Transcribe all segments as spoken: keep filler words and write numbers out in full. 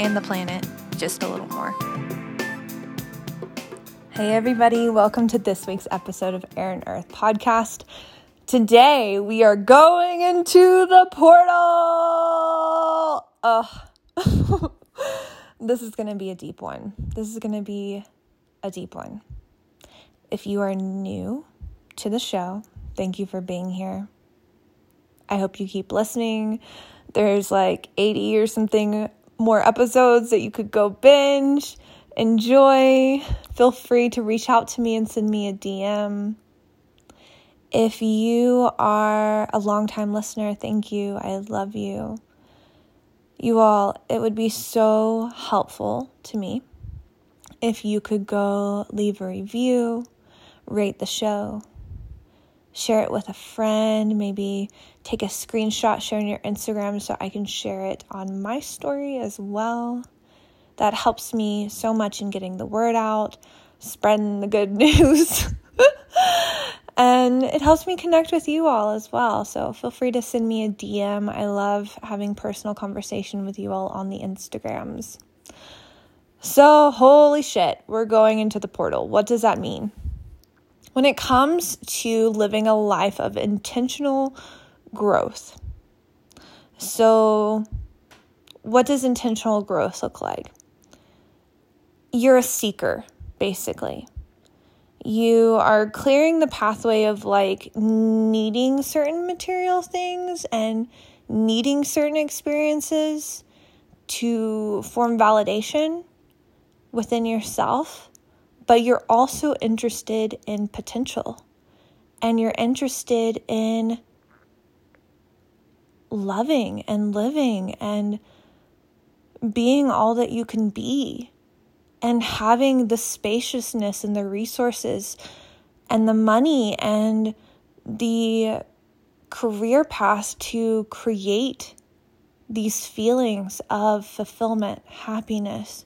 and the planet just a little more. Hey everybody, welcome to this week's episode of Air and Earth podcast. Today we are going into the portal. Ugh. This is going to be a deep one. This is going to be a deep one. If you are new to the show, thank you for being here. I hope you keep listening. There's like eighty or something more episodes that you could go binge, enjoy. Feel free to reach out to me and send me a D M. If you are a longtime listener, thank you. I love you. You all, it would be so helpful to me if you could go leave a review, rate the show, share it with a friend, maybe take a screenshot, share on your Instagram so I can share it on my story as well. That helps me so much in getting the word out, spreading the good news. And it helps me connect with you all as well. So feel free to send me a D M. I love having personal conversation with you all on the Instagrams. So holy shit, we're going into the portal. What does that mean? When it comes to living a life of intentional growth. So what does intentional growth look like? You're a seeker, basically. You are clearing the pathway of like needing certain material things and needing certain experiences to form validation within yourself. But you're also interested in potential, and you're interested in loving and living and being all that you can be, and having the spaciousness and the resources and the money and the career path to create these feelings of fulfillment, happiness,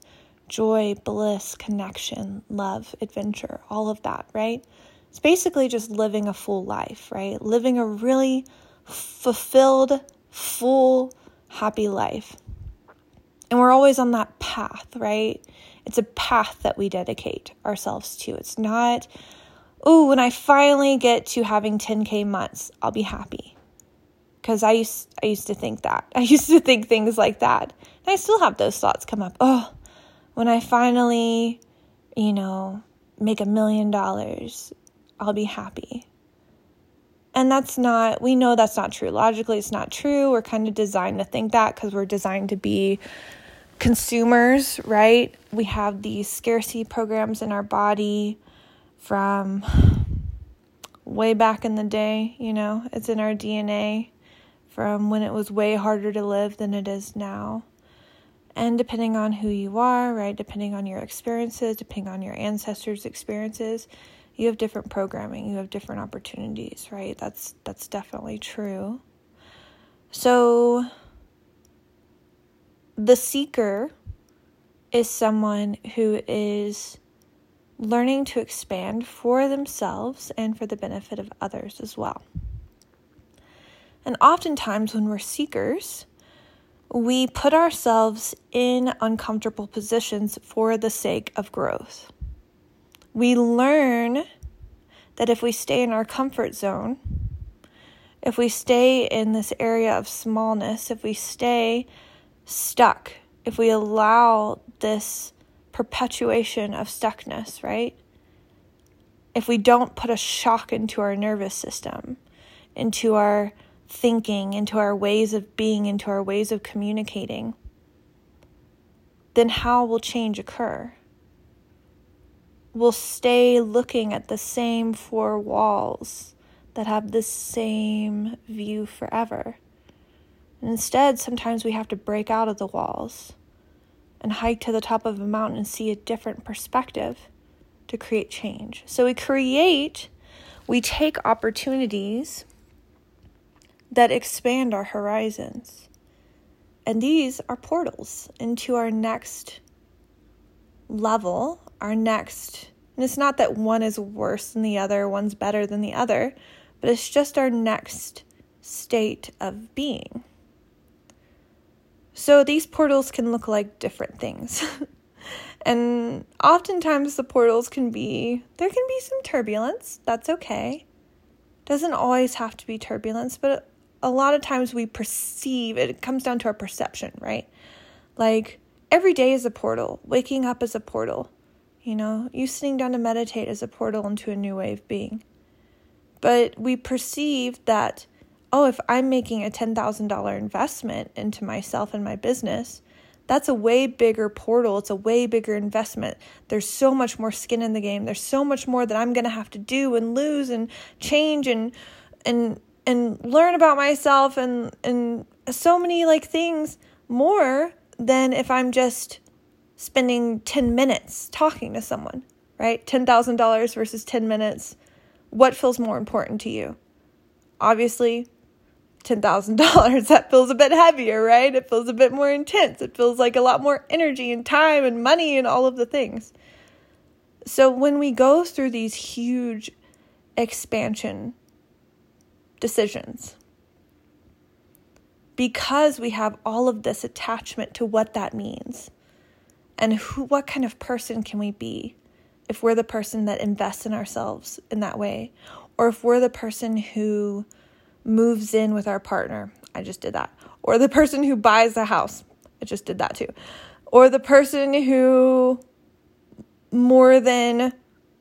joy, bliss, connection, love, adventure, all of that, right? It's basically just living a full life, right? Living a really fulfilled, full, happy life. And we're always on that path, right? It's a path that we dedicate ourselves to. It's not, oh, when I finally get to having ten K months, I'll be happy. Because I used, I used to think that. I used to think things like that. And I still have those thoughts come up. Oh, when I finally, you know, make a million dollars, I'll be happy. And that's not, we know that's not true. Logically, it's not true. We're kind of designed to think that because we're designed to be consumers, right? We have these scarcity programs in our body from way back in the day, you know, it's in our D N A from when it was way harder to live than it is now. And depending on who you are, right, depending on your experiences, depending on your ancestors' experiences, you have different programming, you have different opportunities, right? That's that's definitely true. So the seeker is someone who is learning to expand for themselves and for the benefit of others as well. And oftentimes when we're seekers, we put ourselves in uncomfortable positions for the sake of growth. We learn that if we stay in our comfort zone, if we stay in this area of smallness, if we stay stuck, if we allow this perpetuation of stuckness, right? If we don't put a shock into our nervous system, into our thinking, into our ways of being, into our ways of communicating, then how will change occur? We'll stay looking at the same four walls that have the same view forever. And instead, sometimes we have to break out of the walls and hike to the top of a mountain and see a different perspective to create change. So we create, we take opportunities that expand our horizons. And these are portals into our next level, our next, and it's not that one is worse than the other, one's better than the other, but it's just our next state of being. So these portals can look like different things. And oftentimes the portals can be, there can be some turbulence. That's okay. Doesn't always have to be turbulence, but a lot of times we perceive, it comes down to our perception, right? Like every day is a portal. Waking up is a portal. You know, you sitting down to meditate is a portal into a new way of being. But we perceive that, oh, if I'm making a ten thousand dollars investment into myself and my business, that's a way bigger portal. It's a way bigger investment. There's so much more skin in the game. There's so much more that I'm going to have to do and lose and change and and and learn about myself and and so many like things more than if I'm just spending ten minutes talking to someone, right? ten thousand dollars versus ten minutes. What feels more important to you? Obviously, ten thousand dollars, that feels a bit heavier, right? It feels a bit more intense. It feels like a lot more energy and time and money and all of the things. So when we go through these huge expansion decisions, because we have all of this attachment to what that means and who, what kind of person can we be if we're the person that invests in ourselves in that way, or if we're the person who moves in with our partner. I just did that. Or the person who buys a house. I just did that too. Or the person who more than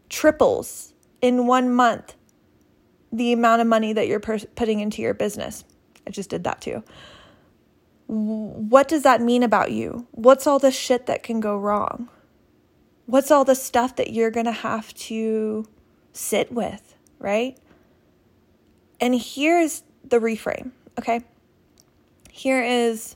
triples in one month the amount of money that you're per- putting into your business. I just did that too. What does that mean about you? What's all the shit that can go wrong? What's all the stuff that you're going to have to sit with, right? And here's the reframe, okay? Here is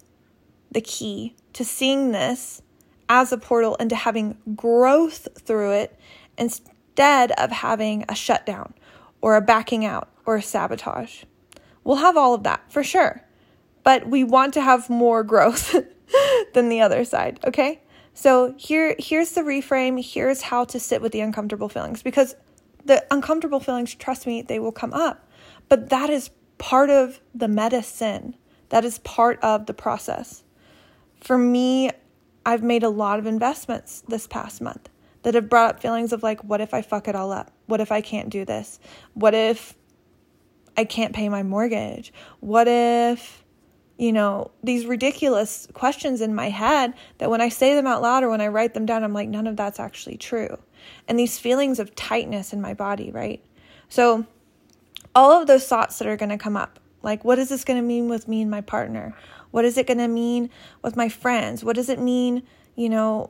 the key to seeing this as a portal and to having growth through it instead of having a shutdown or a backing out or a sabotage. We'll have all of that for sure, but we want to have more growth than the other side, okay? So here, here's the reframe. Here's how to sit with the uncomfortable feelings, because the uncomfortable feelings, trust me, they will come up. But that is part of the medicine. That is part of the process. For me, I've made a lot of investments this past month that have brought up feelings of like, what if I fuck it all up? What if I can't do this? What if I can't pay my mortgage? What if, you know, these ridiculous questions in my head that when I say them out loud or when I write them down, I'm like, none of that's actually true. And these feelings of tightness in my body, right? So all of those thoughts that are going to come up, like, what is this going to mean with me and my partner? What is it going to mean with my friends? What does it mean, you know,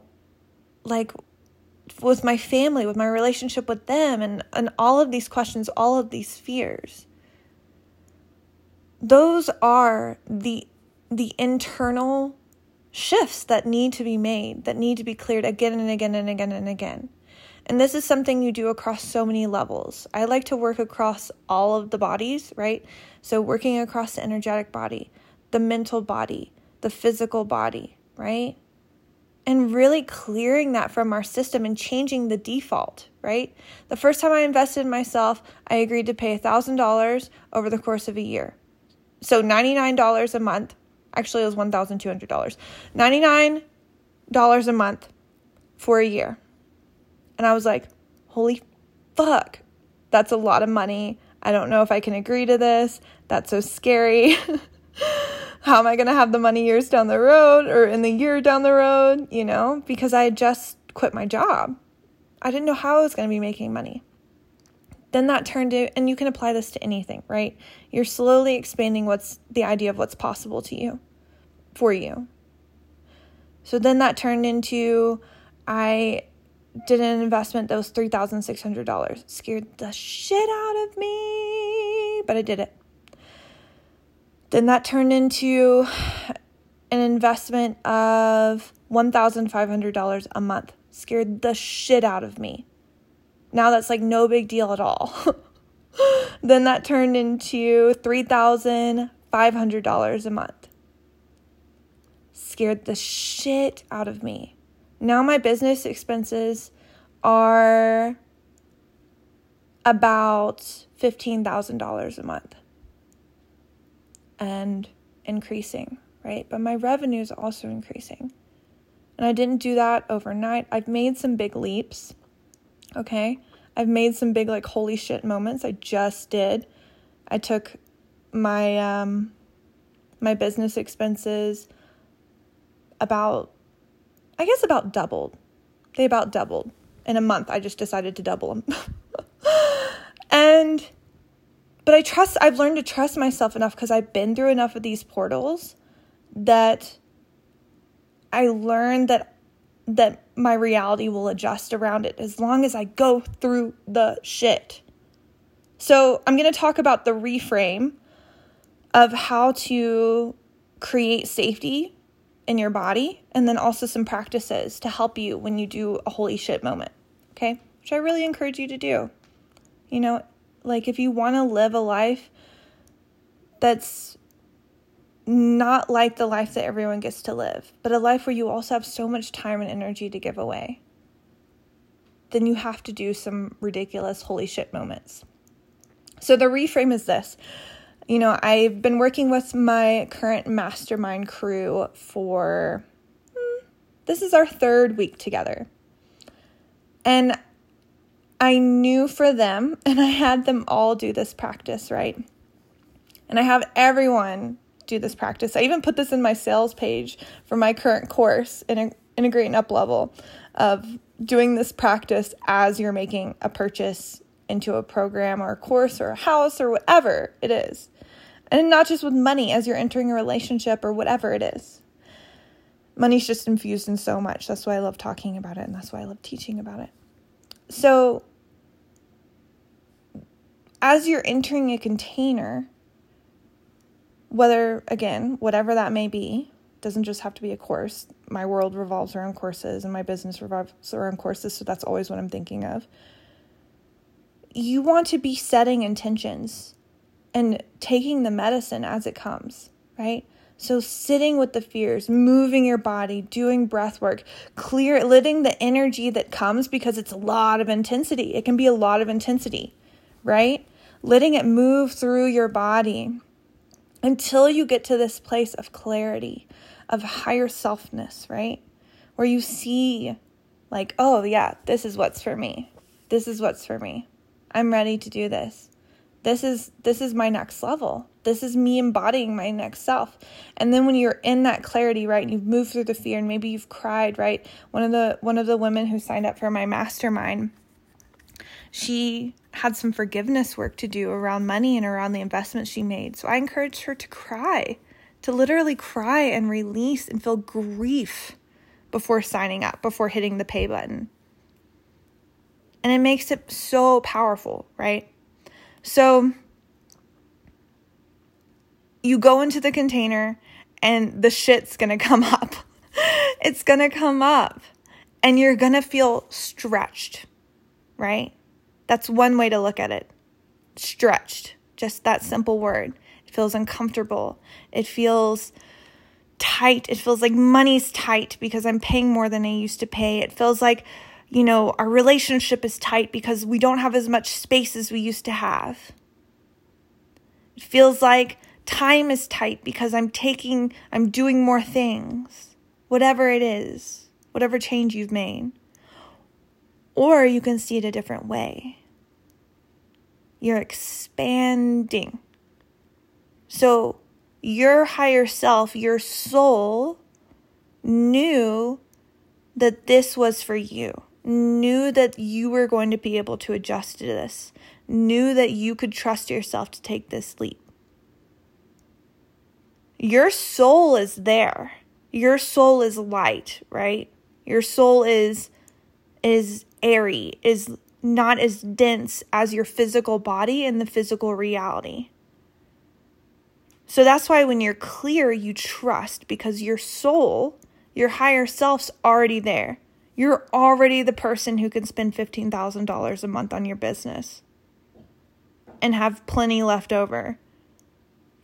like with my family, with my relationship with them, and, and all of these questions, all of these fears? Those are the the internal shifts that need to be made, that need to be cleared again and again and again and again. And this is something you do across so many levels. I like to work across all of the bodies, right? So working across the energetic body, the mental body, the physical body, right? And really clearing that from our system and changing the default, right? The first time I invested in myself, I agreed to pay one thousand dollars over the course of a year. So ninety-nine dollars a month. Actually, it was one thousand two hundred dollars. ninety-nine dollars a month for a year. And I was like, holy fuck, that's a lot of money. I don't know if I can agree to this. That's so scary. How am I going to have the money years down the road or in the year down the road, you know, because I had just quit my job. I didn't know how I was going to be making money. Then that turned to, and you can apply this to anything, right? You're slowly expanding what's the idea of what's possible to you, for you. So then that turned into, I did an investment that was three thousand six hundred dollars. Scared the shit out of me, but I did it. Then that turned into an investment of fifteen hundred dollars a month. Scared the shit out of me. Now that's like no big deal at all. Then that turned into thirty-five hundred dollars a month. Scared the shit out of me. Now my business expenses are about fifteen thousand dollars a month and increasing, right? But my revenue is also increasing. And I didn't do that overnight. I've made some big leaps, okay? I've made some big, like, holy shit moments. I just did. I took my um, my business expenses about, I guess about doubled. They about doubled. In a month, I just decided to double them. And, but I trust, I've learned to trust myself enough because I've been through enough of these portals that I learned that that my reality will adjust around it as long as I go through the shit. So I'm going to talk about the reframe of how to create safety in your body and then also some practices to help you when you do a holy shit moment, okay? Which I really encourage you to do. You know, like if you want to live a life that's not like the life that everyone gets to live, but a life where you also have so much time and energy to give away, then you have to do some ridiculous holy shit moments. So the reframe is this. You know, I've been working with my current mastermind crew for, hmm, this is our third week together. And I knew for them, and I had them all do this practice, right? And I have everyone do this practice. I even put this in my sales page for my current course, Integrate Up Level, of doing this practice as you're making a purchase into a program or a course or a house or whatever it is. And not just with money, as you're entering a relationship or whatever it is. Money's just infused in so much. That's why I love talking about it, and that's why I love teaching about it. So as you're entering a container, whether, again, whatever that may be, doesn't just have to be a course. My world revolves around courses and my business revolves around courses, so that's always what I'm thinking of. You want to be setting intentions and taking the medicine as it comes, right? So sitting with the fears, moving your body, doing breath work, clear, letting the energy that comes because it's a lot of intensity. It can be a lot of intensity, right? Letting it move through your body until you get to this place of clarity, of higher selfness, right? Where you see like, oh yeah, this is what's for me. This is what's for me. I'm ready to do this. This is this is my next level. This is me embodying my next self. And then when you're in that clarity, right, and you've moved through the fear and maybe you've cried, right? One of the one of the women who signed up for my mastermind, she had some forgiveness work to do around money and around the investments she made. So I encouraged her to cry, to literally cry and release and feel grief before signing up, before hitting the pay button. And it makes it so powerful, right? So you go into the container and the shit's going to come up. It's going to come up and you're going to feel stretched, right? That's one way to look at it. Stretched. Just that simple word. It feels uncomfortable. It feels tight. It feels like money's tight because I'm paying more than I used to pay. It feels like, you know, our relationship is tight because we don't have as much space as we used to have. It feels like time is tight because I'm taking, I'm doing more things. Whatever it is, whatever change you've made. Or you can see it a different way. You're expanding. So your higher self, your soul, knew that this was for you. Knew that you were going to be able to adjust to this. Knew that you could trust yourself to take this leap. Your soul is there. Your soul is light, right? Your soul is is airy, is not as dense as your physical body and the physical reality. So that's why when you're clear, you trust, because your soul, your higher self's already there. You're already the person who can spend fifteen thousand dollars a month on your business and have plenty left over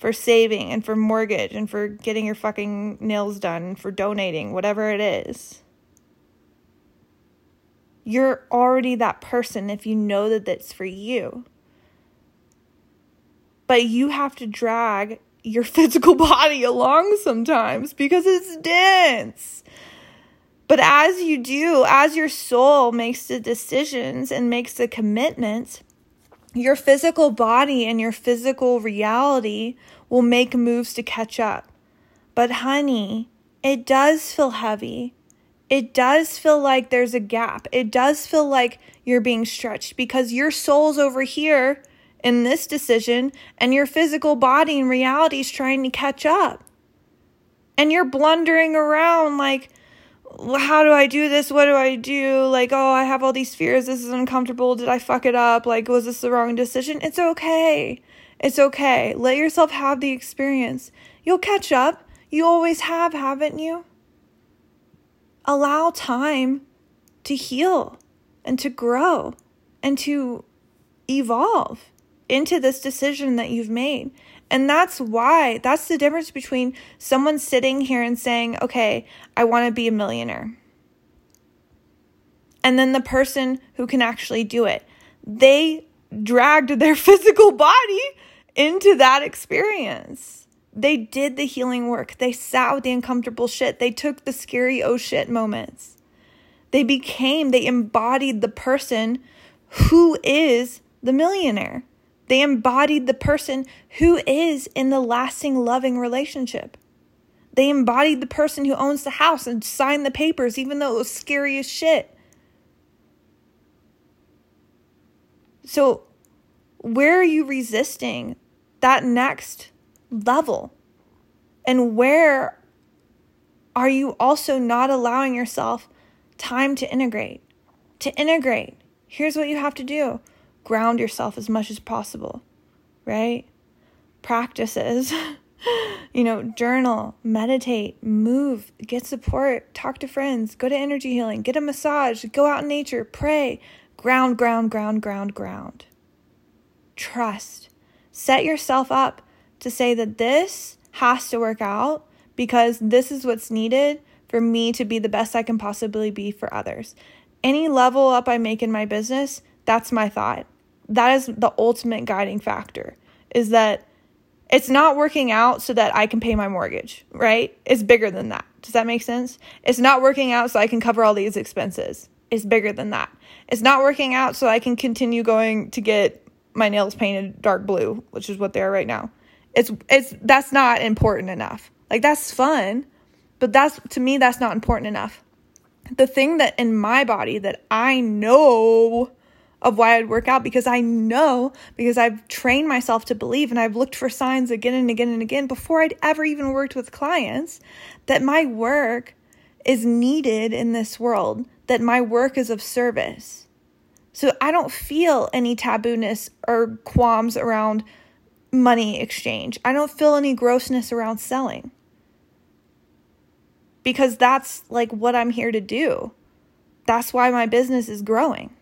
for saving and for mortgage and for getting your fucking nails done and for donating, whatever it is. You're already that person if you know that that's for you. But you have to drag your physical body along sometimes because it's dense. But as you do, as your soul makes the decisions and makes the commitments, your physical body and your physical reality will make moves to catch up. But honey, it does feel heavy. It does feel like there's a gap. It does feel like you're being stretched because your soul's over here in this decision and your physical body and reality is trying to catch up. And you're blundering around like, how do I do this? What do I do? Like, oh, I have all these fears. This is uncomfortable. Did I fuck it up? Like, was this the wrong decision? It's okay. It's okay. Let yourself have the experience. You'll catch up. You always have, haven't you? Allow time to heal and to grow and to evolve into this decision that you've made. And that's why, that's the difference between someone sitting here and saying, okay, I want to be a millionaire, and then the person who can actually do it. They dragged their physical body into that experience. They did the healing work. They sat with the uncomfortable shit. They took the scary oh shit moments. They became, they embodied the person who is the millionaire. They embodied the person who is in the lasting, loving relationship. They embodied the person who owns the house and signed the papers, even though it was scary as shit. So where are you resisting that next level? And where are you also not allowing yourself time to integrate? To integrate, here's what you have to do. Ground yourself as much as possible, right? Practices, you know, journal, meditate, move, get support, talk to friends, go to energy healing, get a massage, go out in nature, pray, ground, ground, ground, ground, ground. Trust. Set yourself up to say that this has to work out because this is what's needed for me to be the best I can possibly be for others. Any level up I make in my business, that's my thought. That is the ultimate guiding factor, is that it's not working out so that I can pay my mortgage, right? It's bigger than that. Does that make sense? It's not working out so I can cover all these expenses. It's bigger than that. It's not working out so I can continue going to get my nails painted dark blue, which is what they are right now. It's it's that's not important enough. Like, that's fun, but that's, to me, that's not important enough. The thing that in my body that I know of why I'd work out, because I know, because I've trained myself to believe, and I've looked for signs again and again and again before I'd ever even worked with clients, that my work is needed in this world, that my work is of service. So I don't feel any tabooness or qualms around money exchange. I don't feel any grossness around selling, because that's like what I'm here to do. That's why my business is growing.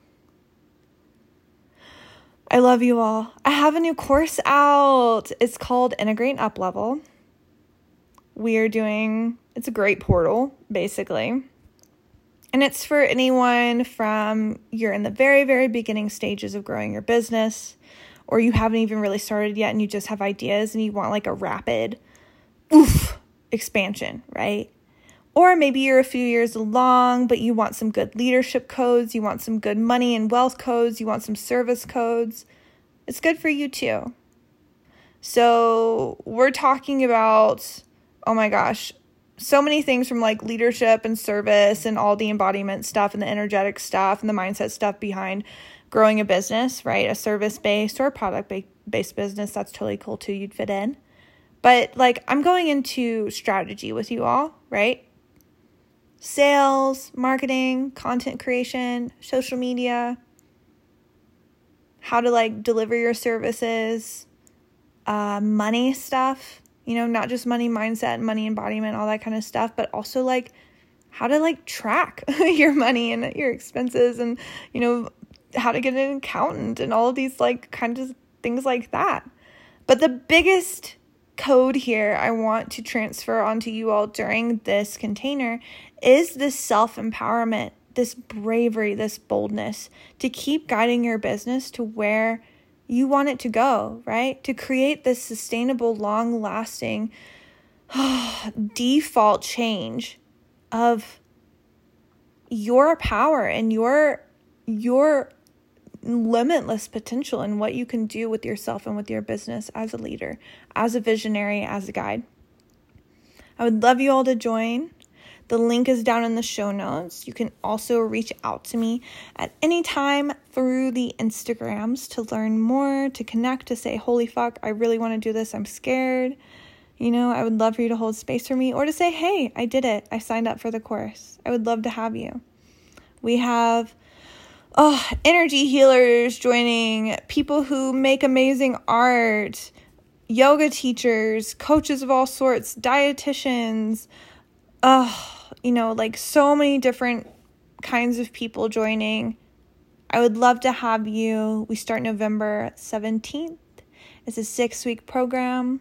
I love you all. I have a new course out. It's called Integrate Up Level. We are doing, it's a great portal, basically. And it's for anyone from, you're in the very, very beginning stages of growing your business, or you haven't even really started yet and you just have ideas and you want like a rapid oof expansion, right? Or maybe you're a few years along, but you want some good leadership codes. You want some good money and wealth codes. You want some service codes. It's good for you too. So we're talking about, oh my gosh, so many things from like leadership and service and all the embodiment stuff and the energetic stuff and the mindset stuff behind growing a business, right? A service-based or product-based business. That's totally cool too. You'd fit in. But like, I'm going into strategy with you all, right? Sales, marketing, content creation, social media, how to like deliver your services, uh, money stuff, you know, not just money mindset, money embodiment, all that kind of stuff, but also like how to like track your money and your expenses and, you know, how to get an accountant and all of these like kind of things like that. But the biggest code here I want to transfer onto you all during this container is this self-empowerment, this bravery, this boldness to keep guiding your business to where you want it to go, right? To create this sustainable, long-lasting oh, default change of your power and your your limitless potential and what you can do with yourself and with your business as a leader, as a visionary, as a guide. I would love you all to join. The link is down in the show notes. You can also reach out to me at any time through the Instagrams to learn more, to connect, to say, holy fuck, I really want to do this. I'm scared. You know, I would love for you to hold space for me or to say, hey, I did it. I signed up for the course. I would love to have you. We have oh, energy healers joining, people who make amazing art, yoga teachers, coaches of all sorts, dietitians, oh, you know, like so many different kinds of people joining. I would love to have you. We start November seventeenth. It's a six-week program,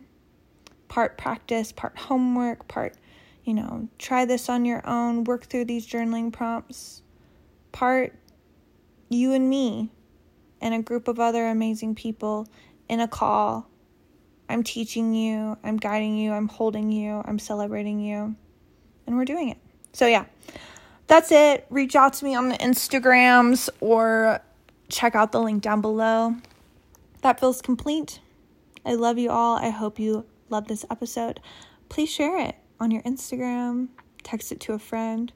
part practice, part homework, part, you know, try this on your own, work through these journaling prompts, part you and me and a group of other amazing people in a call. I'm teaching you, I'm guiding you, I'm holding you, I'm celebrating you. And we're doing it. So yeah, that's it. Reach out to me on the Instagrams or check out the link down below. That feels complete. I love you all. I hope you love this episode. Please share it on your Instagram. Text it to a friend.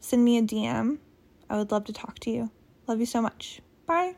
Send me a D M. I would love to talk to you. Love you so much. Bye.